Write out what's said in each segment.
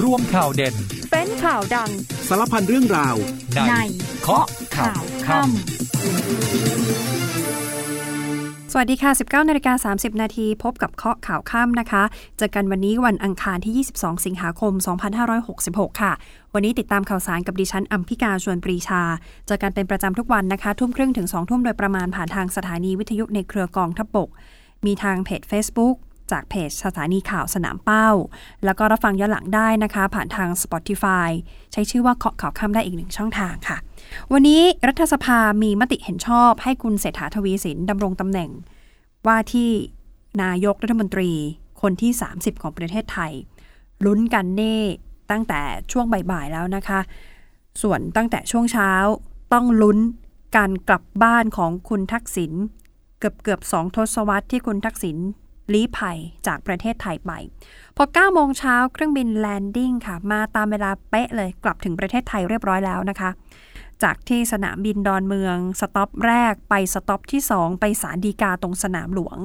ร่วมข่าวเด่นเป็นข่าวดังสารพันเรื่องราวในเคาะข่าวค่ำสวัสดีค่ะ 19:30 นพบกับเคาะข่าวค่ำนะคะเจอกันวันนี้วันอังคารที่22สิงหาคม2566ค่ะวันนี้ติดตามข่าวสารกับดิฉันอัมพิกาชวนปรีชาเจอกันเป็นประจำทุกวันนะคะ 20:30 ถึง 2:00 นโดยประมาณผ่านทางสถานีวิทยุในเครือกองทัพบกมีทางเพจ Facebookจากเพจสถานีข่าวสนามเป้าแล้วก็รับฟังย้อนหลังได้นะคะผ่านทาง Spotify ใช้ชื่อว่าเคาะข่าวค่ำได้อีกหนึ่งช่องทางค่ะวันนี้รัฐสภามีมติเห็นชอบให้คุณเศรษฐาทวีสินดำรงตำแหน่งว่าที่นายกรัฐมนตรีคนที่30ของประเทศไทยลุ้นกันเน่ตั้งแต่ช่วงบ่ายๆแล้วนะคะส่วนตั้งแต่ช่วงเช้าต้องลุ้นการกลับบ้านของคุณทักษิณเกือบ2ทศวรรษที่คุณทักษิณลี้ภัยจากประเทศไทยไปพอ 9 โมงเช้าเครื่องบินแลนดิ้งค่ะมาตามเวลาเป๊ะเลยกลับถึงประเทศไทยเรียบร้อยแล้วนะคะจากที่สนามบินดอนเมืองสต็อปแรกไปสต็อปที่2ไปศาลฎีกาตรงสนามหลวง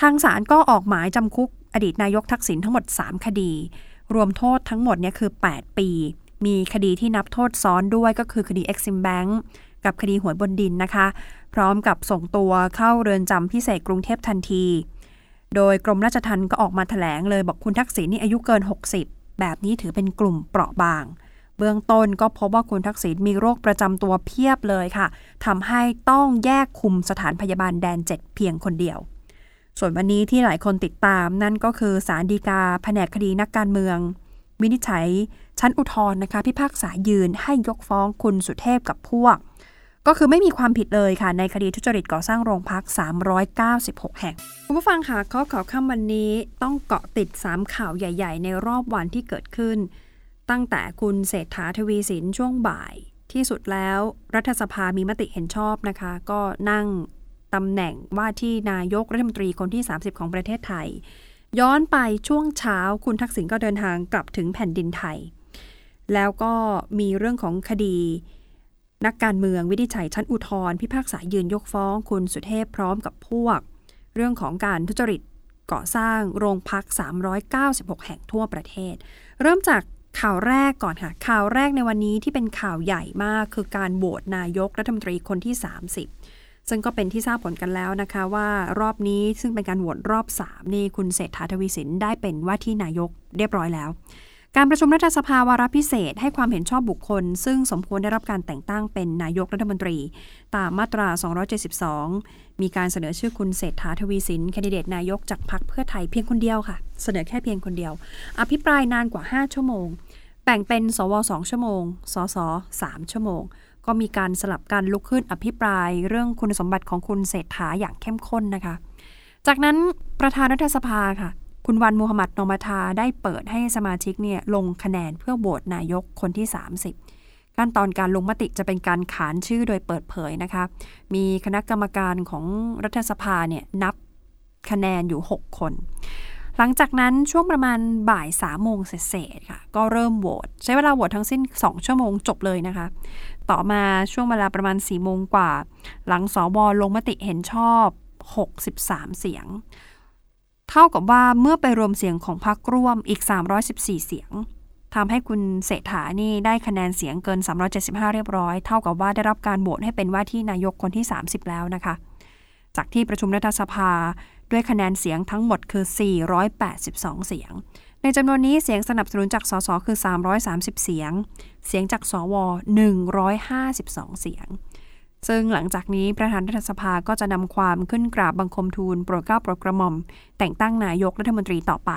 ทางศาลก็ออกหมายจำคุกอดีตนายกทักษิณทั้งหมด3คดีรวมโทษทั้งหมดเนี่ยคือ8ปีมีคดีที่นับโทษซ้อนด้วยก็คือคดี Exim Bank กับคดีหวยบนดินนะคะพร้อมกับส่งตัวเข้าเรือนจำพิเศษกรุงเทพทันทีโดยกรมราชทัณฑ์ก็ออกมาแถลงเลยบอกคุณทักษิณนี่อายุเกิน60แบบนี้ถือเป็นกลุ่มเปราะบางเบื้องต้นก็พบว่าคุณทักษิณมีโรคประจำตัวเพียบเลยค่ะทำให้ต้องแยกคุมสถานพยาบาลแดน7เพียงคนเดียวส่วนวันนี้ที่หลายคนติดตามนั่นก็คือศาลฎีกาแผนกคดีนักการเมืองวินิจฉัยชั้นอุทธรณ์นะคะพิพากษายืนให้ยกฟ้องคุณสุเทพกับพวกก็คือไม่มีความผิดเลยค่ะในคดีทุจริตก่อสร้างโรงพัก396แห่งคุณผู้ฟังค่ะข้อข่าวค่ำวันนี้ต้องเกาะติด3ข่าวใหญ่ๆในรอบวันที่เกิดขึ้นตั้งแต่คุณเศรษฐาทวีสินช่วงบ่ายที่สุดแล้วรัฐสภามีมติเห็นชอบนะคะก็นั่งตำแหน่งว่าที่นายกรัฐมนตรีคนที่30ของประเทศไทยย้อนไปช่วงเช้าคุณทักษิณก็เดินทางกลับถึงแผ่นดินไทยแล้วก็มีเรื่องของคดีนักการเมืองวินิจฉัยชั้นอุทธรณ์พิพากษายืนยกฟ้องคุณสุเทพพร้อมกับพวกเรื่องของการทุจริตก่อสร้างโรงพัก396แห่งทั่วประเทศเริ่มจากข่าวแรกก่อนค่ะข่าวแรกในวันนี้ที่เป็นข่าวใหญ่มากคือการโหวตนายกรัฐมนตรีคนที่30ซึ่งก็เป็นที่ทราบผลกันแล้วนะคะว่ารอบนี้ซึ่งเป็นการโหวตรอบ3นี่คุณเศรษฐาทวีสินได้เป็นว่าที่นายกเรียบร้อยแล้วการประชุมรัฐสภาวาระพิเศษให้ความเห็นชอบบุคคลซึ่งสมควรได้รับการแต่งตั้งเป็นนายกรัฐมนตรีตามมาตรา272มีการเสนอชื่อคุณเศรษฐาทวีสินแคนดิเดตนายกจากพรรคเพื่อไทยเพียงคนเดียวค่ะเสนอแค่เพียงคนเดียวอภิปรายนานกว่า5ชั่วโมงแบ่งเป็นสว2ชั่วโมงสส3ชั่วโมงก็มีการสลับกันลุกขึ้นอภิปรายเรื่องคุณสมบัติของคุณเศรษฐาอย่างเข้มข้นนะคะจากนั้นประธานรัฐสภาค่ะคุณวันมูฮัมหมัดนอมาธาได้เปิดให้สมาชิกเนี่ยลงคะแนนเพื่อโหวตนายกคนที่30ขั้นตอนการลงมติจะเป็นการขานชื่อโดยเปิดเผยนะคะมีคณะกรรมการของรัฐสภาเนี่ยนับคะแนนอยู่6คนหลังจากนั้นช่วงประมาณบ่าย 3:00 น.เศษๆค่ะก็เริ่มโหวตใช้เวลาโหวตทั้งสิ้น2ชั่วโมงจบเลยนะคะต่อมาช่วงเวลาประมาณ 4:00 น.กว่าหลังสว.ลงมติเห็นชอบ63เสียงเท่ากับว่าเมื่อไปรวมเสียงของพรรคร่วมอีก314เสียงทำให้คุณเศรษฐานี่ได้คะแนนเสียงเกิน375เรียบร้อยเท่ากับว่าได้รับการโหวตให้เป็นว่าที่นายกคนที่30แล้วนะคะจากที่ประชุมรัฐสภาด้วยคะแนนเสียงทั้งหมดคือ482เสียงในจำนวนนี้เสียงสนับสนุนจากสสคือ330เสียงเสียงจากสว152เสียงซึ่งหลังจากนี้ประธานรัฐสภาก็จะนำความขึ้นกราบบังคมทูลโปรดเกล้าโปรดกระหม่อมแต่งตั้งนายกรัฐมนตรีต่อไป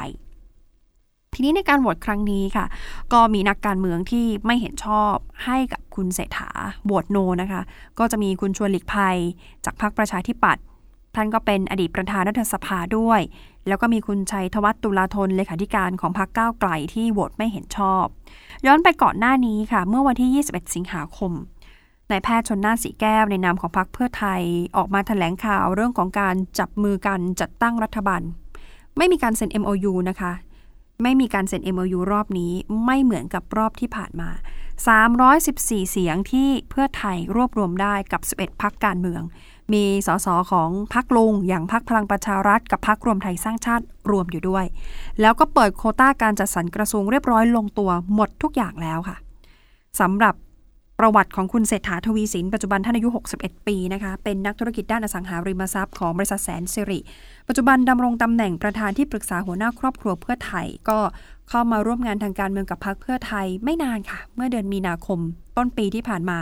ทีนี้ในการโหวตครั้งนี้ค่ะก็มีนักการเมืองที่ไม่เห็นชอบให้กับคุณเศรษฐาโหวตโนนะคะก็จะมีคุณชวนหลีกภัยจากพรรคประชาธิปัตย์ท่านก็เป็นอดีตประธานรัฐสภาด้วยแล้วก็มีคุณชัยธวัฒน์ตุลาธนเลขาธิการของพรรคก้าวไกลที่โหวตไม่เห็นชอบย้อนไปก่อนหน้านี้ค่ะเมื่อวันที่21สิงหาคมนายแพทย์ชลน่านสีแก้วในนามของพรรคเพื่อไทยออกมาแถลงข่าวเรื่องของการจับมือกันจัดตั้งรัฐบาลไม่มีการเซ็น MOU นะคะไม่มีการเซ็น MOU รอบนี้ไม่เหมือนกับรอบที่ผ่านมา314เสียงที่เพื่อไทยรวบรวมได้กับ11พรรคการเมือง มีสสของพรรคลุงอย่างพรรคพลังประชารัฐกับพรรครวมไทยสร้างชาติรวมอยู่ด้วยแล้วก็เปิดโควต้าการจัดสรรกระทรวงเรียบร้อยลงตัวหมดทุกอย่างแล้วค่ะสำหรับประวัติของคุณเศรษฐาทวีสินปัจจุบันท่านอายุ61 ปีนะคะเป็นนักธุรกิจด้านอสังหาริมทรัพย์ของบริษัทแสนสิริปัจจุบันดำรงตำแหน่งประธานที่ปรึกษาหัวหน้าครอบครัวเพื่อไทยก็เข้ามาร่วมงานทางการเมืองกับพรรคเพื่อไทยไม่นานค่ะเมื่อเดือนมีนาคมต้นปีที่ผ่านมา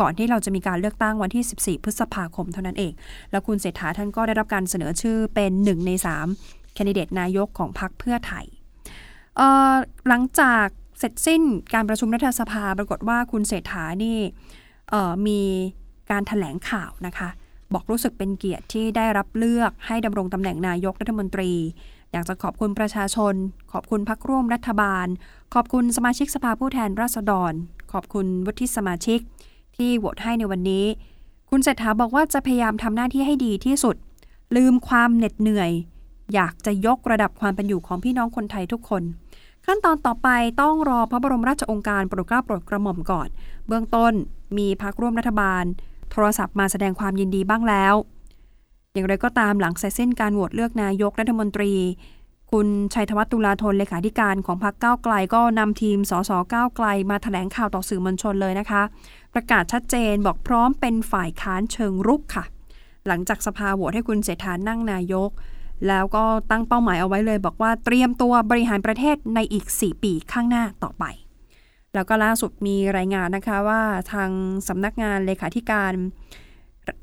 ก่อนที่เราจะมีการเลือกตั้งวันที่14พฤษภาคมเท่านั้นเองแล้วคุณเศรษฐาท่านก็ได้รับการเสนอชื่อเป็น1ใน3แคนดิเดตนายกของพรรคเพื่อไทยหลังจากเสร็จสิ้นการประชุมรัฐสภาปรากฏว่าคุณเศรษฐานี่มีการแถลงข่าวนะคะบอกรู้สึกเป็นเกียรติที่ได้รับเลือกให้ดำรงตำแหน่งนายกรัฐมนตรีอยากจะขอบคุณประชาชนขอบคุณพรรคร่วมรัฐบาลขอบคุณสมาชิกสภาผู้แทนราษฎรขอบคุณวุฒิสมาชิกที่โหวตให้ในวันนี้คุณเศรษฐาบอกว่าจะพยายามทำหน้าที่ให้ดีที่สุดลืมความเหน็ดเหนื่อยอยากจะยกระดับความเป็นอยู่ของพี่น้องคนไทยทุกคนขั้นตอนต่อไปต้องรอพระบรมราชโองการโปรดเกล้าโปรดกระหม่อมก่อนเบื้องต้นมีพรรคร่วมรัฐบาลโทรศัพท์มาแสดงความยินดีบ้างแล้วอย่างไรก็ตามหลังเสร็จสิ้นการโหวตเลือกนายกรัฐมนตรีคุณชัยธวัฒน์ตุลาธนเลขาธิการของพรรคก้าวไกลก็นำทีมสสก้าวไกลมาแถลงข่าวต่อสื่อมวลชนเลยนะคะประกาศชัดเจนบอกพร้อมเป็นฝ่ายค้านเชิงรุกค่ะหลังจากสภาโหวตให้คุณเศรษฐานั่งนายกแล้วก็ตั้งเป้าหมายเอาไว้เลยบอกว่าเตรียมตัวบริหารประเทศในอีก4ปีข้างหน้าต่อไปแล้วก็ล่าสุดมีรายงานนะคะว่าทางสำนักงานเลขาธิการ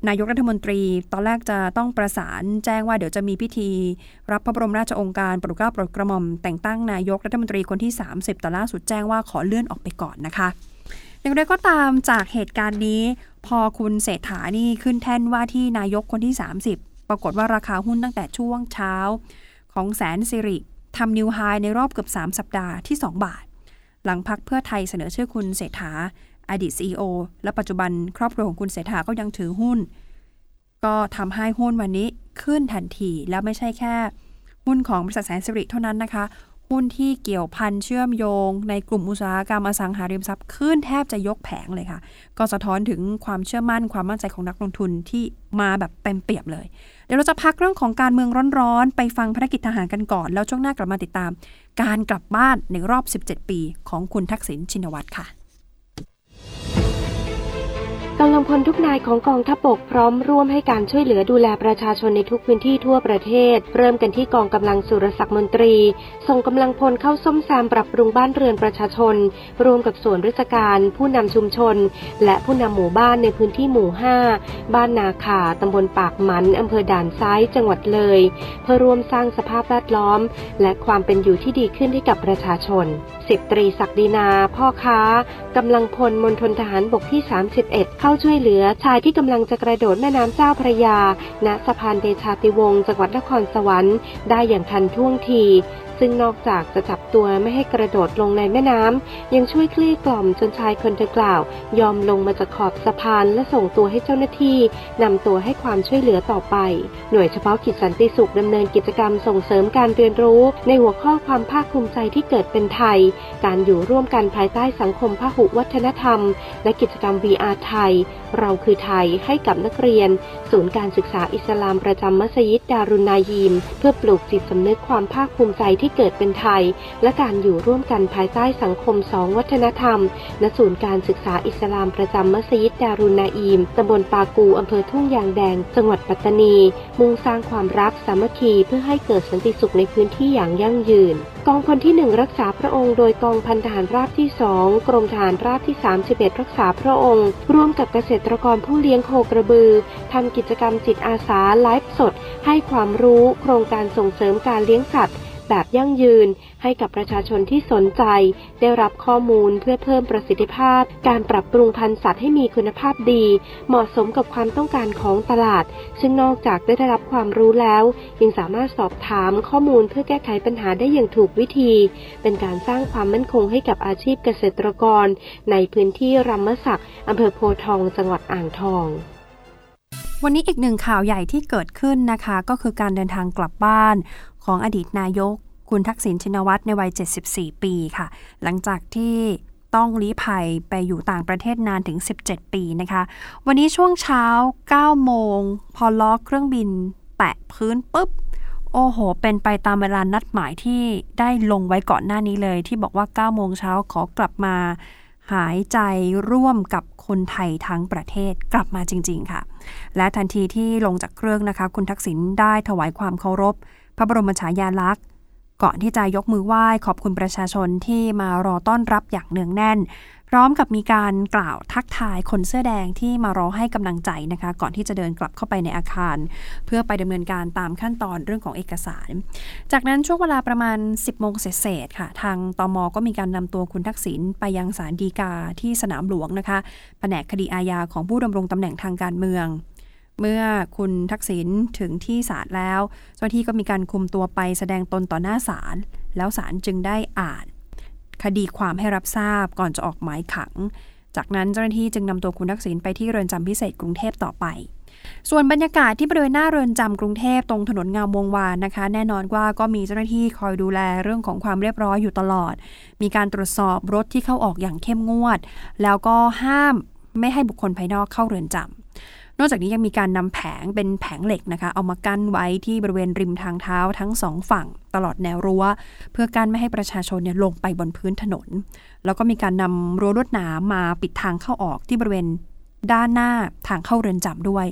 นายกรัฐมนตรีตอนแรกจะต้องประสานแจ้งว่าเดี๋ยวจะมีพิธีรับพระบรมราชโองการโปรดเกล้าโปรดกระหม่อมแต่งตั้งนายกรัฐมนตรีคนที่30แต่ล่าสุดแจ้งว่าขอเลื่อนออกไปก่อนนะคะอย่างไรก็ตามจากเหตุการณ์นี้พอคุณเศรษฐานี่ขึ้นแท่นว่าที่นายกคนที่30ปรากฏว่าราคาหุ้นตั้งแต่ช่วงเช้าของแสนสิริทำนิวไฮในรอบเกือบ3สัปดาห์ที่2 บาทหลังพรรคเพื่อไทยเสนอชื่อคุณเศรษฐาอดีต CEO และปัจจุบันครอบครัวของคุณเศรษฐาก็ยังถือหุ้นก็ทำให้หุ้นวันนี้ขึ้นทันทีแล้วไม่ใช่แค่หุ้นของบริษัทแสนสิริเท่านั้นนะคะหุ้นที่เกี่ยวพันเชื่อมโยงในกลุ่มอุตสาหกรรมอสังหาริมทรัพย์ขึ้นแทบจะยกแผงเลยค่ะก็สะท้อนถึงความเชื่อมั่นความมั่นใจของนักลงทุนที่มาแบบเต็มเปี่ยมเลยเดี๋ยวเราจะพักเรื่องของการเมืองร้อนๆไปฟังภารกิจทหารกันก่อนแล้วช่วงหน้ากลับมาติดตามการกลับบ้านในรอบ17ปีของคุณทักษิณชินวัตรค่ะกำลังพลทุกนายของกองทัพบกพร้อมร่วมให้การช่วยเหลือดูแลประชาชนในทุกพื้นที่ทั่วประเทศเริ่มกันที่กองกำลังสุรศักดิ์มนตรีส่งกำลังพลเข้าซ่อมแซมปรับปรุงบ้านเรือนประชาชนรวมกับส่วนราชการผู้นำชุมชนและผู้นำหมู่บ้านในพื้นที่หมู่5บ้านนาขาตำบลปากหมันอำเภอด่านซ้ายจังหวัดเลยเพื่อร่วมสร้างสภาพแวดล้อมและความเป็นอยู่ที่ดีขึ้นให้กับประชาชน10ตรีศักดินาพ่อค้ากำลังพลมณฑลทหารบกที่31เข้าช่วยเหลือชายที่กำลังจะกระโดดแม่น้ำเจ้าพระยาณสะพานเดชาติวงศ์จังหวัดนครสวรรค์ได้อย่างทันท่วงทีซึ่งนอกจากจะจับตัวไม่ให้กระโดดลงในแม่น้ำยังช่วยคลี่กล่อมจนชายคนดังกล่าวยอมลงมาจากขอบสะพานและส่งตัวให้เจ้าหน้าที่นำตัวให้ความช่วยเหลือต่อไปหน่วยเฉพาะกิจสันติสุขดำเนินกิจกรรมส่งเสริมการเรียนรู้ในหัวข้อความภาคภูมิใจที่เกิดเป็นไทยการอยู่ร่วมกันภายใต้สังคมพหุวัฒนธรรมและกิจกรรม VR ไทยเราคือไทยให้กับนักเรียนศูนย์การศึกษาอิสลามประจำมัสยิดดารุนนายีมเพื่อปลูกจิตสำนึกความภาคภูมิใจที่เกิดเป็นไทยและการอยู่ร่วมกันภายใต้สังคม2วัฒนธรรมณศูนย์การศึกษาอิสลามประจำมัสยิดดารุนนาอีมตำบลปากูอำเภอทุ่งยางแดงจังหวัดปัตตานีมุ่งสร้างความรักสามัคคีเพื่อให้เกิดสันติสุขในพื้นที่อย่างยั่งยืนกองพลที่1รักษาพระองค์โดยกองพันทหารราบที่2กรมทหารราบที่31รักษาพระองค์ร่วมกับเกษตรกรผู้เลี้ยงโคกระบือทำกิจกรรมจิตอาสาไลฟ์สดให้ความรู้โครงการส่งเสริมการเลี้ยงสัตว์แบบยั่งยืนให้กับประชาชนที่สนใจได้รับข้อมูลเพื่อเพิ่มประสิทธิภาพการปรับปรุงพันธุ์สัตว์ให้มีคุณภาพดีเหมาะสมกับความต้องการของตลาดซึ่งนอกจากได้รับความรู้แล้วยังสามารถสอบถามข้อมูลเพื่อแก้ไขปัญหาได้อย่างถูกวิธีเป็นการสร้างความมั่นคงให้กับอาชีพเกษตรกรในพื้นที่รำมะสักอำเภอโพธิ์ทองจังหวัดอ่างทองวันนี้อีกหนึ่งข่าวใหญ่ที่เกิดขึ้นนะคะก็คือการเดินทางกลับบ้านของอดีตนายกคุณทักษิณชินวัตรในวัย74 ปีค่ะหลังจากที่ ต้องลี้ภัยไปอยู่ต่างประเทศนานถึง17ปีนะคะวันนี้ช่วงเช้า 9 โมงพอล็อกเครื่องบินแตะพื้นปุ๊บโอ้โหเป็นไปตามเวลานัดหมายที่ได้ลงไว้ก่อนหน้านี้เลยที่บอกว่า 9 โมงเช้าขอกลับมาหายใจร่วมกับคนไทยทั้งประเทศกลับมาจริงๆค่ะและทันทีที่ลงจากเครื่องนะคะคุณทักษิณได้ถวายความเคารพพระบรมฉายาลักษณ์ก่อนที่จะยกมือไหว้ขอบคุณประชาชนที่มารอต้อนรับอย่างเนืองแน่นพร้อมกับมีการกล่าวทักทายคนเสื้อแดงที่มารอให้กำลังใจนะคะก่อนที่จะเดินกลับเข้าไปในอาคารเพื่อไปดำเนินการตามขั้นตอนเรื่องของเอกสารจากนั้นช่วงเวลาประมาณ 10 โมงเศษค่ะทางตม.ก็มีการนำตัวคุณทักษิณไปยังศาลฎีกาที่สนามหลวงนะคะแผนกคดีอาญาของผู้ดำรงตำแหน่งทางการเมืองเมื่อคุณทักษิณถึงที่ศาลแล้วเจ้าหน้าที่ก็มีการคุมตัวไปแสดงตนต่อหน้าศาลแล้วศาลจึงได้อ่านคดีความให้รับทราบก่อนจะออกหมายขังจากนั้นเจ้าหน้าที่จึงนำตัวคุณทักษิณไปที่เรือนจำพิเศษกรุงเทพต่อไปส่วนบรรยากาศที่บริเวณหน้าเรือนจำกรุงเทพตรงถนนงามวงศ์วานนะคะแน่นอนว่าก็มีเจ้าหน้าที่คอยดูแลเรื่องของความเรียบร้อยอยู่ตลอดมีการตรวจสอบรถที่เข้าออกอย่างเข้มงวดแล้วก็ห้ามไม่ให้บุคคลภายนอกเข้าเรือนจำนอกจากนี้ยังมีการนำแผงเป็นแผงเหล็กนะคะเอามากั้นไว้ที่บริเวณริมทางเท้าทั้งสองฝั่งตลอดแนวรั้วเพื่อกั้นไม่ให้ประชาชนลงไปบนพื้นถนนแล้วก็มีการนำรั้วลวดหนามมาปิดทางเข้าออกที่บริเวณด้านหน้าทางเข้าเรือนจำด้วย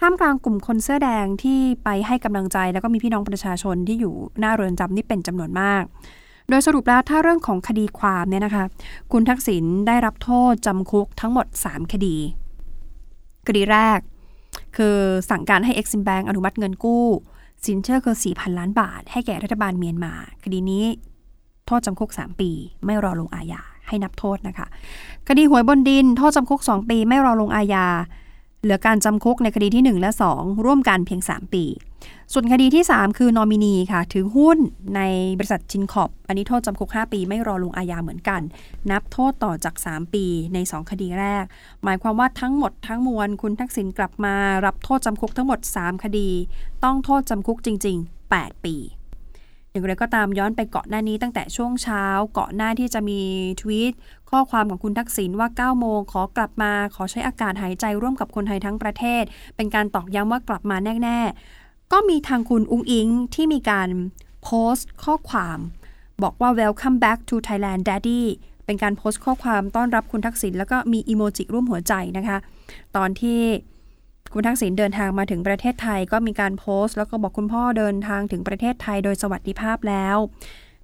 ท่ามกลางกลุ่มคนเสื้อแดงที่ไปให้กำลังใจแล้วก็มีพี่น้องประชาชนที่อยู่หน้าเรือนจำนี่เป็นจำนวนมากโดยสรุปแล้วถ้าเรื่องของคดีความเนี่ยนะคะคุณทักษิณได้รับโทษจำคุกทั้งหมด3คดีคดีแรกคือสั่งการให้ Exim Bank อนุมัติเงินกู้สินเชื่อคือ 4,000 ล้านบาทให้แก่รัฐบาลเมียนมาคดีนี้โทษจำคุก3ปีไม่รอลงอาญาให้นับโทษนะคะคดีหวยบนดินโทษจำคุก2ปีไม่รอลงอาญาเหลือการจำคุกในคดีที่1และ2ร่วมกันเพียง3ปีส่วนคดีที่3คือนอมินีค่ะถือหุ้นในบริษัทชินคอปอันนี้โทษจำคุก5ปีไม่รอลงอาญาเหมือนกันนับโทษต่อจาก3ปีใน2คดีแรกหมายความว่าทั้งหมดทั้งมวลคุณทักษิณกลับมารับโทษจำคุกทั้งหมด3คดีต้องโทษจำคุกจริงๆ8ปีอย่างไรก็ตามย้อนไปเกาะหน้านี้ตั้งแต่ช่วงเช้าเกาะหน้าที่จะมีทวีตข้อความของคุณทักษิณว่า 9 โมงขอกลับมาขอใช้อากาศหายใจร่วมกับคนไทยทั้งประเทศเป็นการตอกย้ำว่ากลับมาแน่ๆก็มีทางคุณอุ๊งอิ๊งที่มีการโพสต์ข้อความบอกว่า Welcome back to Thailand Daddy เป็นการโพสต์ข้อความต้อนรับคุณทักษิณแล้วก็มีอีโมจิรูปหัวใจนะคะตอนที่คุณทักษิณเดินทางมาถึงประเทศไทยก็มีการโพสต์แล้วก็บอกคุณพ่อเดินทางถึงประเทศไทยโดยสวัสดิภาพแล้ว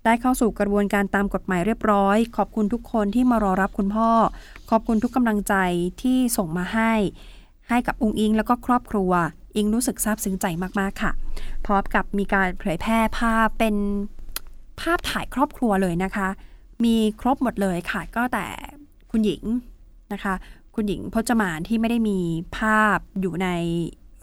ได้เข้าสู่กระบวนการตามกฎหมายเรียบร้อยขอบคุณทุกคนที่มารอรับคุณพ่อขอบคุณทุกกำลังใจที่ส่งมาให้กับอุ๊งอิ๊งแล้วก็ครอบครัวอิ๊งรู้สึกซาบซึ้งใจมากๆค่ะพร้อมกับมีการเผยแพร่ภาพเป็นภาพถ่ายครอบครัวเลยนะคะมีครบหมดเลยค่ะก็แต่คุณหญิงนะคะคุณหญิงพจมานที่ไม่ได้มีภาพอยู่ใน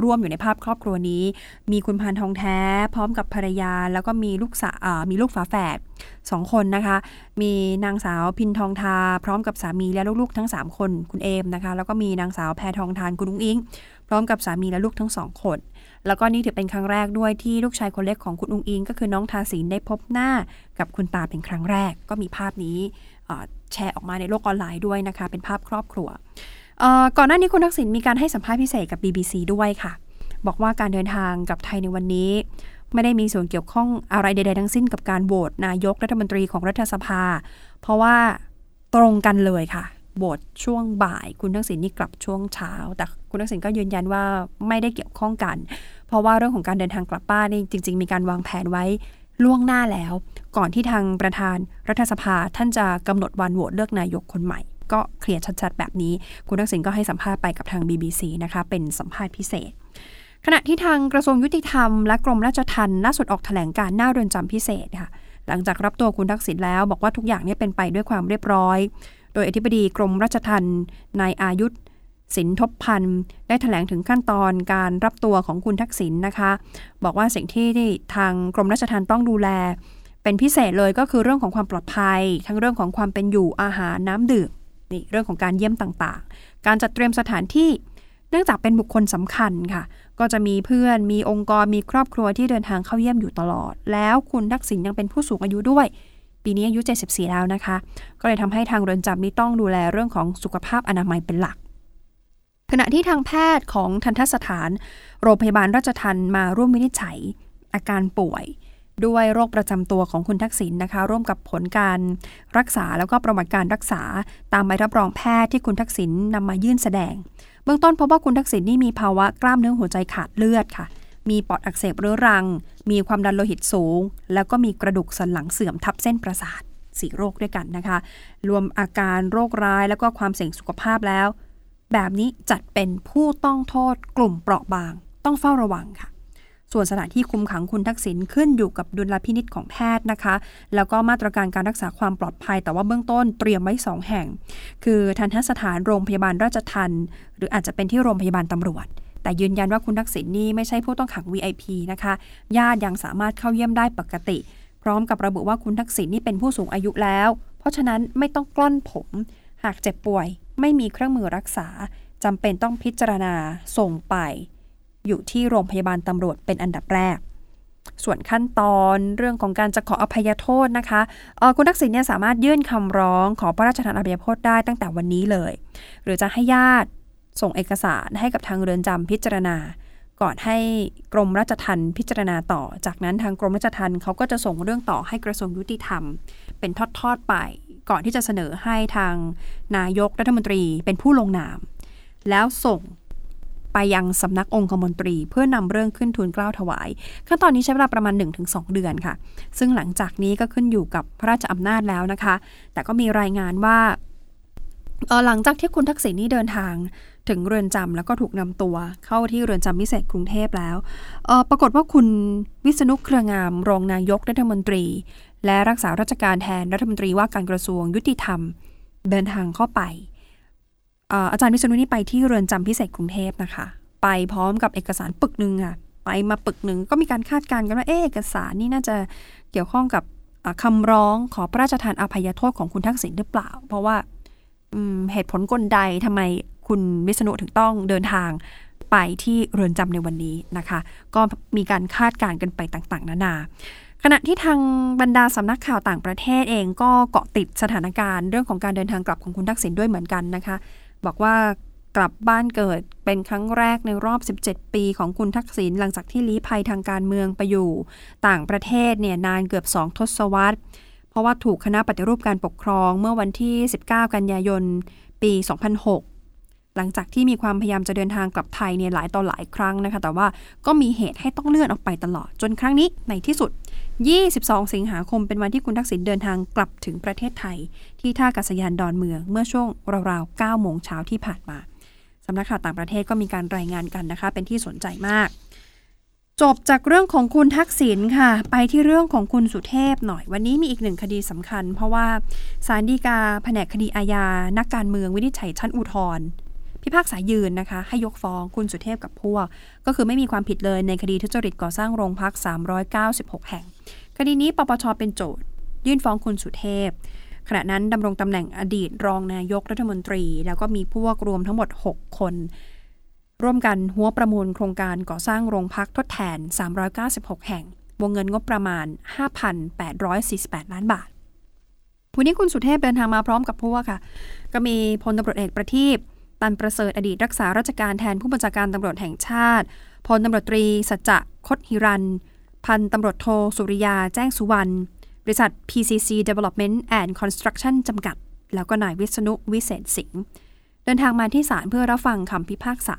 ร่วมอยู่ในภาพครอบครัวนี้มีคุณพานทองแท้พร้อมกับภรรยาแล้วก็มีลูกสาวมีลูกฝาแฝด2คนนะคะมีนางสาวพินทองทาพร้อมกับสามีและลูกๆทั้ง3คนคุณเอมนะคะแล้วก็มีนางสาวแพทองทานคุณอุ๊งอิ๊งพร้อมกับสามีและลูกทั้ง2คนแล้วก็นี่ถือเป็นครั้งแรกด้วยที่ลูกชายคนเล็กของคุณอุ๊งอิ๊งก็คือน้องทาสินได้พบหน้ากับคุณตาเป็นครั้งแรกก็มีภาพนี้แชร์ออกมาในโลกออนไลน์ด้วยนะคะเป็นภาพครอบครัวก่อนหน้านี้คุณทักษิณมีการให้สัมภาษณ์พิเศษกับ BBC ด้วยค่ะบอกว่าการเดินทางกลับไทยในวันนี้ไม่ได้มีส่วนเกี่ยวข้องอะไรใดๆทั้งสิ้นกับการโหวตนายกรัฐมนตรีของรัฐสภาเพราะว่าตรงกันเลยค่ะโหวตช่วงบ่ายคุณทักษิณนี่กลับช่วงเช้าแต่คุณทักษิณก็ยืนยันว่าไม่ได้เกี่ยวข้องกันเพราะว่าเรื่องของการเดินทางกลับบ้านนี่จริงๆมีการวางแผนไว้ล่วงหน้าแล้วก่อนที่ทางประธานรัฐสภาท่านจะกำหนดวันโหวตเลือกนายกคนใหม่ก็เคลียร์ชัดๆแบบนี้คุณทักษิณก็ให้สัมภาษณ์ไปกับทาง BBC นะคะเป็นสัมภาษณ์พิเศษขณะที่ทางกระทรวงยุติธรรมและกรมราชทัณฑ์ล่าสุดออกแถลงการหน้าเรือนจำพิเศษค่ะหลังจากรับตัวคุณทักษิณแล้วบอกว่าทุกอย่างนี้เป็นไปด้วยความเรียบร้อยโดยอธิบดีกรมราชทัณฑ์นายอายุธสินทบพันธ์ได้แถลงถึงขั้นตอนการรับตัวของคุณทักษิณนะคะบอกว่าสิ่งที่ทางกรมราชทัณฑ์ต้องดูแลเป็นพิเศษเลยก็คือเรื่องของความปลอดภัยทั้งเรื่องของความเป็นอยู่อาหารน้ำดื่มนี่เรื่องของการเยี่ยมต่างๆการจัดเตรียมสถานที่เนื่องจากเป็นบุคคลสำคัญค่ะก็จะมีเพื่อนมีองค์กรมีครอบครัวที่เดินทางเข้าเยี่ยมอยู่ตลอดแล้วคุณทักษิณยังเป็นผู้สูงอายุด้วย ปีนี้อายุ74แล้วนะคะก็เลยทำให้ทางเรือนจำนี้ต้องดูแลเรื่องของสุขภาพอนามัยเป็นหลักขณะที่ทางแพทย์ของทันตสถานโรงพยาบาลราชทัณฑ์มาร่วมวินิจฉัยอาการป่วยด้วยโรคประจำตัวของคุณทักษิณนะคะร่วมกับผลการรักษาแล้วก็ประวัติการรักษาตามใบรับรองแพทย์ที่คุณทักษิณนำมายื่นแสดงเบื้องต้นพบว่าคุณทักษิณนี่มีภาวะกล้ามเนื้อหัวใจขาดเลือดค่ะมีปอดอักเสบเรื้อรังมีความดันโลหิตสูงแล้วก็มีกระดูกสันหลังเสื่อมทับเส้นประสาท4 โรคด้วยกันนะคะรวมอาการโรคร้ายแล้วก็ความเสี่ยงสุขภาพแล้วแบบนี้จัดเป็นผู้ต้องโทษกลุ่มเปราะบางต้องเฝ้าระวังค่ะส่วนสถานที่คุมขังคุณทักษิณขึ้นอยู่กับดุลพินิจของแพทย์นะคะแล้วก็มาตรการการรักษาความปลอดภัยแต่ว่าเบื้องต้นเตรียมไว้2 แห่งคือทันตสถานโรงพยาบาลราชทัณฑ์หรืออาจจะเป็นที่โรงพยาบาลตำรวจแต่ยืนยันว่าคุณทักษิณนี่ไม่ใช่ผู้ต้องขัง VIP นะคะญาติยังสามารถเข้าเยี่ยมได้ปกติพร้อมกับระบุว่าคุณทักษิณนี่เป็นผู้สูงอายุแล้วเพราะฉะนั้นไม่ต้องกล้อนผมหากเจ็บป่วยไม่มีเครื่องมือรักษาจำเป็นต้องพิจารณาส่งไปอยู่ที่โรงพยาบาลตำรวจเป็นอันดับแรกส่วนขั้นตอนเรื่องของการจะขออภัยโทษนะคะคุณทักษิณเนี่ยสามารถยื่นคำร้องขอพระราชทานอภัยโทษได้ตั้งแต่วันนี้เลยหรือจะให้ญาติส่งเอกสารให้กับทางเรือนจำพิจารณาก่อนให้กรมราชทัณฑ์พิจารณาต่อจากนั้นทางกรมราชทัณฑ์เขาก็จะส่งเรื่องต่อให้กระทรวงยุติธรรมเป็นทอดๆไปก่อนที่จะเสนอให้ทางนายกรัฐมนตรีเป็นผู้ลงนามแล้วส่งไปยังสำนักองคมนตรีเพื่อนำเรื่องขึ้นทูลเกล้าถวายขั้นตอนนี้ใช้เวลาประมาณ 1-2 เดือนค่ะซึ่งหลังจากนี้ก็ขึ้นอยู่กับพระราชอำนาจแล้วนะคะแต่ก็มีรายงานว่าหลังจากที่คุณทักษิณนี่เดินทางถึงเรือนจำแล้วก็ถูกนำตัวเข้าที่เรือนจำพิเศษกรุงเทพแล้วปรากฏว่าคุณวิษณุเครืองามรองนายกรัฐมนตรีและรักษาราชการแทนรัฐมนตรีว่าการกระทรวงยุติธรรมเดินทางเข้าไปอาจารย์วิษณุนี่ไปที่เรือนจำพิเศษกรุงเทพนะคะไปพร้อมกับเอกสารปึกนึงค่ะไปมาปึกนึงก็มีการคาดการณ์กันว่าเอกสารนี่น่าจะเกี่ยวข้องกับคำร้องขอพระราชทานอภัยโทษของคุณทักษิณหรือเปล่าเพราะว่าเหตุผลกลใดทำไมคุณวิษณุถึงต้องเดินทางไปที่เรือนจำในวันนี้นะคะก็มีการคาดการณ์กันไปต่างๆนานาขณะที่ทางบรรดาสำนักข่าวต่างประเทศเองก็เกาะติดสถานการณ์เรื่องของการเดินทางกลับของคุณทักษิณด้วยเหมือนกันนะคะบอกว่ากลับบ้านเกิดเป็นครั้งแรกในรอบ17 ปีของคุณทักษิณหลังจากที่ลี้ภัยทางการเมืองไปอยู่ต่างประเทศเนี่ยนานเกือบ2 ทศวรรษเพราะว่าถูกคณะปฏิรูปการปกครองเมื่อวันที่19 กันยายนปี2006หลังจากที่มีความพยายามจะเดินทางกลับไทยเนี่ยหลายต่อหลายครั้งนะคะแต่ว่าก็มีเหตุให้ต้องเลื่อนออกไปตลอดจนครั้งนี้ในที่สุด22สิงหาคมเป็นวันที่คุณทักษิณเดินทางกลับถึงประเทศไทยที่ท่าอากาศยานดอนเมืองเมื่อช่วงราวๆ 9 โมงเช้าที่ผ่านมาสำนักข่าวต่างประเทศก็มีการรายงานกันนะคะเป็นที่สนใจมากจบจากเรื่องของคุณทักษิณค่ะไปที่เรื่องของคุณสุเทพหน่อยวันนี้มีอีก1 คดีสำคัญเพราะว่าศาลฎีกาแผนกคดีอาญานักการเมืองวินิจฉัยชั้นอุทธรณ์พิพากษายืนนะคะให้ยกฟ้องคุณสุเทพกับพวกก็คือไม่มีความผิดเลยในคดีทุจริตก่อสร้างโรงพัก396แห่งคดีนี้ปปช.เป็นโจทยื่นฟ้องคุณสุเทพขณะนั้นดำรงตำแหน่งอดีตรองนายกรัฐมนตรีแล้วก็มีพวกรวมทั้งหมด6 คนร่วมกันหัวประมูลโครงการก่อสร้างโรงพักทดแทน396แห่งวงเงินงบประมาณ 5,848 ล้านบาทวันนี้คุณสุเทพเดินทางมาพร้อมกับพวกค่ะก็มีพลตำรวจเอกประทีปตันประเสริฐอดีตรักษาราชการแทนผู้บัญชาการตำรวจแห่งชาติพลตำรวจตรีสัจจะคดหิรันพันตำรวจโทสุริยาแจ้งสุวรรณบริษัท PCC Development and Construction จำกัดแล้วก็นายวิษณุวิเศษสิงห์เดินทางมาที่ศาลเพื่อรับฟังคำพิพากษา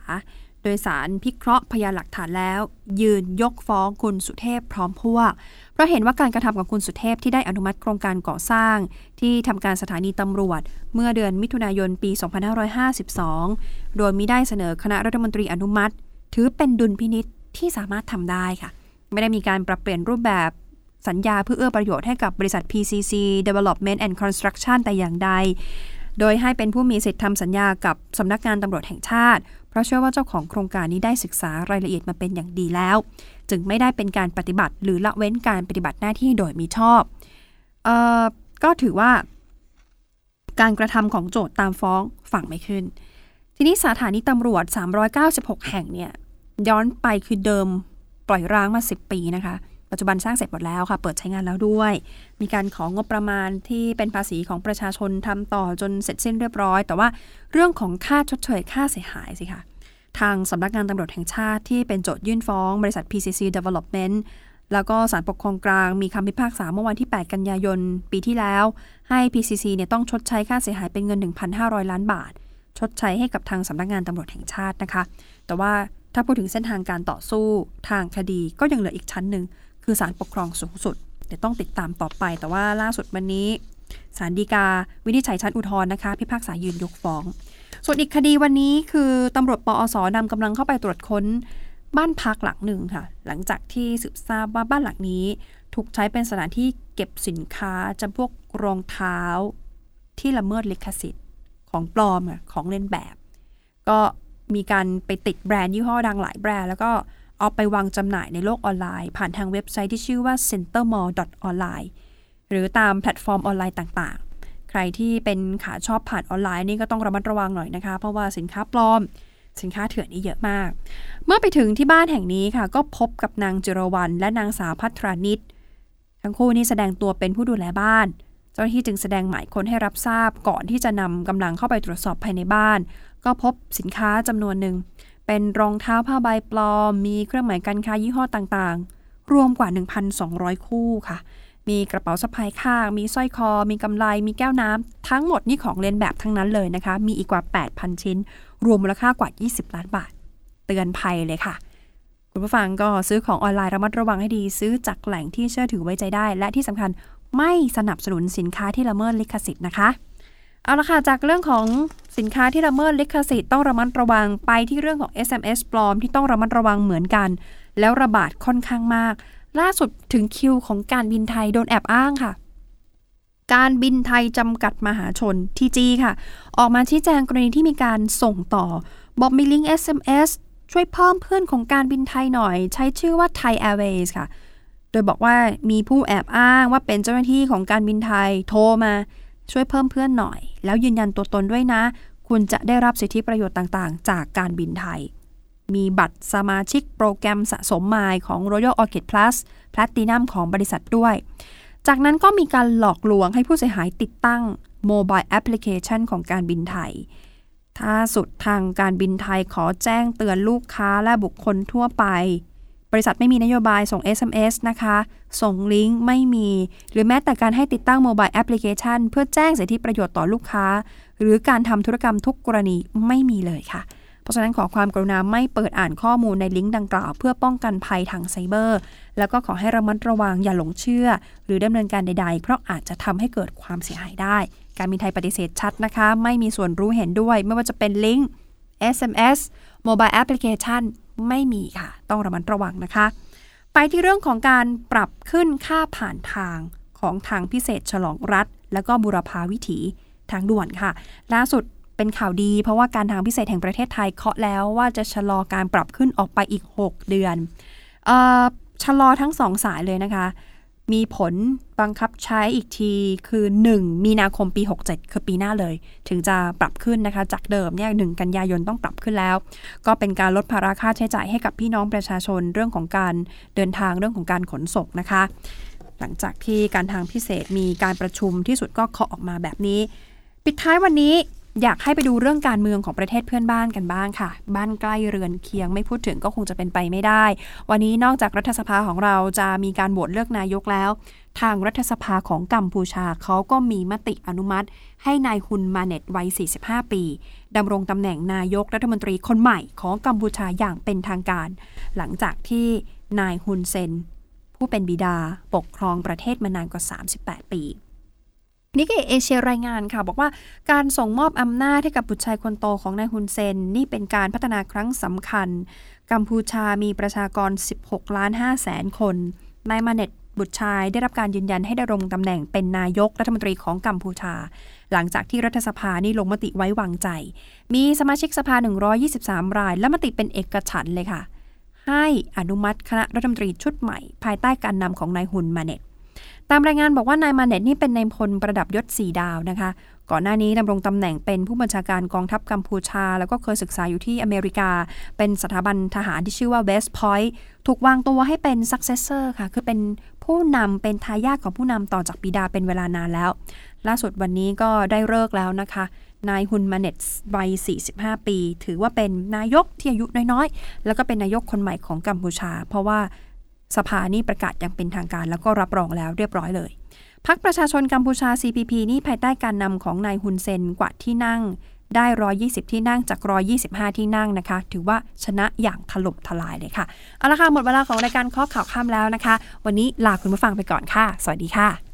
โดยศาลพิเคราะห์พยานหลักฐานแล้วยืนยกฟ้องคุณสุเทพพร้อมพวกเพราะเห็นว่าการกระทำของคุณสุเทพที่ได้อนุมัติโครงการก่อสร้างที่ทำการสถานีตำรวจเมื่อเดือนมิถุนายนปี2552โดยมิได้เสนอคณะรัฐมนตรีอนุมัติถือเป็นดุลพินิจที่สามารถทำได้ค่ะไม่ได้มีการปรับเปลี่ยนรูปแบบสัญญาเพื่อเอื้อประโยชน์ให้กับบริษัท PCC Development and Construction แต่อย่างใดโดยให้เป็นผู้มีสิทธิ์ทำสัญญากับสำนักงานตำรวจแห่งชาติเพราะเชื่อว่าเจ้าของโครงการนี้ได้ศึกษารายละเอียดมาเป็นอย่างดีแล้วจึงไม่ได้เป็นการปฏิบัติหรือละเว้นการปฏิบัติหน้าที่โดยมิชอบก็ถือว่าการกระทำของโจทก์ตามฟ้องฝั่งไม่ขึ้นทีนี้สถานีตำรวจ396แห่งเนี่ยย้อนไปคือเดิมปล่อยร้างมา10 ปีนะคะ ปัจจุบันสร้างเสร็จหมดแล้วค่ะเปิดใช้งานแล้วด้วยมีการของงบประมาณที่เป็นภาษีของประชาชนทำต่อจนเสร็จสิ้นเรียบร้อยแต่ว่าเรื่องของค่าชดเชยค่าเสียหายสิคะทางสำนักงานตำรวจแห่งชาติที่เป็นโจทยื่นฟ้องบริษัท PCC Development แล้วก็ศาลปกครองกลางมีคำพิพากษาเมื่อวันที่8กันยายนปีที่แล้วให้ PCC เนี่ยต้องชดใช้ค่าเสียหายเป็นเงิน 1,500 ล้านบาทชดใช้ให้กับทางสำนักงานตำรวจแห่งชาตินะคะแต่ว่าถ้าพูดถึงเส้นทางการต่อสู้ทางคดีก็ยังเหลืออีกชั้นหนึ่งคือศาลปกครองสูงสุดเดี๋ยวต้องติดตามต่อไปแต่ว่าล่าสุดวันนี้ศาลฎีกาวินิจฉัยชั้นอุทธรณ์นะคะพิพากษายืนยกฟ้องส่วนอีกคดีวันนี้คือตำรวจปอสนำกำลังเข้าไปตรวจค้นบ้านพักหลังหนึ่งค่ะหลังจากที่สืบทราบว่าบ้านหลังนี้ถูกใช้เป็นสถานที่เก็บสินค้าจำพวกรองเท้าที่ละเมิดลิขสิทธิ์ของปลอมของเลียนแบบก็มีการไปติดแบรนด์ยี่ห้อดังหลายแบรนด์แล้วก็เอาไปวางจำหน่ายในโลกออนไลน์ผ่านทางเว็บไซต์ที่ชื่อว่า centermall.online หรือตามแพลตฟอร์มออนไลน์ต่างๆใครที่เป็นขาชอบผ่านออนไลน์นี่ก็ต้องระมัดระวังหน่อยนะคะเพราะว่าสินค้าปลอมสินค้าเถื่อนนี่เยอะมากเมื่อไปถึงที่บ้านแห่งนี้ค่ะก็พบกับนางจิรวรรณและนางสาวภัทรานิชทั้งคู่นี่แสดงตัวเป็นผู้ดูแลบ้านเจ้าหน้าที่จึงแสดงหมายค้นให้รับทราบก่อนที่จะนำกำลังเข้าไปตรวจสอบภายในบ้านก็พบสินค้าจำนวนหนึ่งเป็นรองเท้าผ้าใบปลอมมีเครื่องหมายการค้ายี่ห้อต่างๆรวมกว่า 1,200 คู่ค่ะมีกระเป๋าสะพายข้างมีสร้อยคอมีกำไลมีแก้วน้ำทั้งหมดนี่ของเลียนแบบทั้งนั้นเลยนะคะมีอีกกว่า 8,000 ชิ้นรวมมูลค่ากว่า20ล้านบาทเตือนภัยเลยค่ะคุณผู้ฟังก็ซื้อของออนไลน์ระมัดระวังให้ดีซื้อจากแหล่งที่เชื่อถือไว้ใจได้และที่สำคัญไม่สนับสนุนสินค้าที่ละเมิดลิขสิทธิ์นะคะเอาละค่ะจากเรื่องของสินค้าที่ละเมิดลิขสิทธิ์ต้องระมัดระวังไปที่เรื่องของ SMS ปลอมที่ต้องระมัดระวังเหมือนกันแล้วระบาดค่อนข้างมากล่าสุดถึงคิวของการบินไทยโดนแอบอ้างค่ะการบินไทยจำกัดมหาชน TG ค่ะออกมาชี้แจงกรณีที่มีการส่งต่อบอกมีลิงก์ SMS ช่วยเพิ่มเพื่อนของการบินไทยหน่อยใช้ชื่อว่า Thai Airways ค่ะโดยบอกว่ามีผู้แอบอ้างว่าเป็นเจ้าหน้าที่ของการบินไทยโทรมาช่วยเพิ่มเพื่อนหน่อยแล้วยืนยันตัวตนด้วยนะคุณจะได้รับสิทธิประโยชน์ต่างๆจากการบินไทยมีบัตรสมาชิกโปรแกรมสะสมไมล์ของ Royal Orchid Plus Platinum ของบริษัทด้วยจากนั้นก็มีการหลอกลวงให้ผู้เสียหายติดตั้ง Mobile Application ของการบินไทยถ้าสุดทางการบินไทยขอแจ้งเตือนลูกค้าและบุคคลทั่วไปบริษัทไม่มีนโยบายส่ง SMS นะคะส่งลิงก์ไม่มีหรือแม้แต่การให้ติดตั้ง Mobile Application เพื่อแจ้งสิทธิประโยชน์ต่อลูกค้าหรือการทำธุรกรรมทุกกรณีไม่มีเลยค่ะเพราะฉะนั้นขอความกรุณาไม่เปิดอ่านข้อมูลในลิงก์ดังกล่าวเพื่อป้องกันภัยทางไซเบอร์แล้วก็ขอให้ระมัดระวังอย่าหลงเชื่อหรือดำเนินการใดๆเพราะอาจจะทำให้เกิดความเสียหายได้การบินไทยปฏิเสธชัดนะคะไม่มีส่วนรู้เห็นด้วยไม่ว่าจะเป็นลิงก์ SMS Mobile Applicationไม่มีค่ะต้องระมัดระวังนะคะไปที่เรื่องของการปรับขึ้นค่าผ่านทางของทางพิเศษฉลองรัฐแล้วก็บุรพาวิถีทางด่วนค่ะล่าสุดเป็นข่าวดีเพราะว่าการทางพิเศษแห่งประเทศไทยเคาะแล้วว่าจะชะลอการปรับขึ้นออกไปอีก6เดือนชะลอทั้ง2สายเลยนะคะมีผลบังคับใช้อีกทีคือ1มีนาคมปี67คือปีหน้าเลยถึงจะปรับขึ้นนะคะจากเดิมเนี่ย1กันยายนต้องปรับขึ้นแล้วก็เป็นการลดภาระค่าใช้จ่ายให้กับพี่น้องประชาชนเรื่องของการเดินทางเรื่องของการขนส่งนะคะหลังจากที่การทางพิเศษมีการประชุมที่สุดก็เคาะออกมาแบบนี้ปิดท้ายวันนี้อยากให้ไปดูเรื่องการเมืองของประเทศเพื่อนบ้านกันบ้างค่ะบ้านใกล้เรือนเคียงไม่พูดถึงก็คงจะเป็นไปไม่ได้วันนี้นอกจากรัฐสภาของเราจะมีการโหวตเลือกนายกแล้วทางรัฐสภาของกัมพูชาเขาก็มีมติอนุมัติให้นายฮุนมาเน็ตวัย45ปีดำรงตำแหน่งนายกรัฐมนตรีคนใหม่ของกัมพูชาอย่างเป็นทางการหลังจากที่นายฮุนเซนผู้เป็นบิดาปกครองประเทศมานานกว่า38ปีนิกเกเอเชียรายงานค่ะบอกว่าการส่งมอบอำนาจให้กับบุตรชายคนโตของนายฮุนเซนนี่เป็นการพัฒนาครั้งสำคัญกัมพูชามีประชากร 16,500,000 คนนายมาเน็ตบุตรชายได้รับการยืนยันให้ดำรงตำแหน่งเป็นนายกรัฐมนตรีของกัมพูชาหลังจากที่รัฐสภานี่ลงมติไว้วางใจมีสมาชิกสภา123รายและมติเป็นเอกฉันท์เลยค่ะให้อนุมัติคณะรัฐมนตรีชุดใหม่ภายใต้การนำของนายฮุนมาเน็ต ตามรายงานบอกว่านายมาเนตนี่เป็นนายพลประดับยศ4ดาวนะคะก่อนหน้านี้ดำรงตำแหน่งเป็นผู้บัญชาการกองทัพกัมพูชาแล้วก็เคยศึกษาอยู่ที่อเมริกาเป็นสถาบันทหารที่ชื่อว่าเวสต์พอยต์ถูกวางตัวให้เป็นซักเซสเซอร์ค่ะคือเป็นผู้นำเป็นทายาทของผู้นำต่อจากบิดาเป็นเวลานานแล้วล่าสุดวันนี้ก็ได้เลิกแล้วนะคะนายฮุนมาเนตวัย45ปีถือว่าเป็นนายกที่อายุน้อยๆแล้วก็เป็นนายกคนใหม่ของกัมพูชาเพราะว่าสภานี่ประกาศอย่างเป็นทางการแล้วก็รับรองแล้วเรียบร้อยเลยพรรคประชาชนกัมพูชา CPP นี่ภายใต้การนำของนายฮุนเซนกว่าที่นั่งได้120ที่นั่งจาก125ที่นั่งนะคะถือว่าชนะอย่างถล่มทลายเลยค่ะเอาละค่ะหมดเวลาของรายการข้อข่าวค่ำแล้วนะคะวันนี้ลาคุณผู้ฟังไปก่อนค่ะสวัสดีค่ะ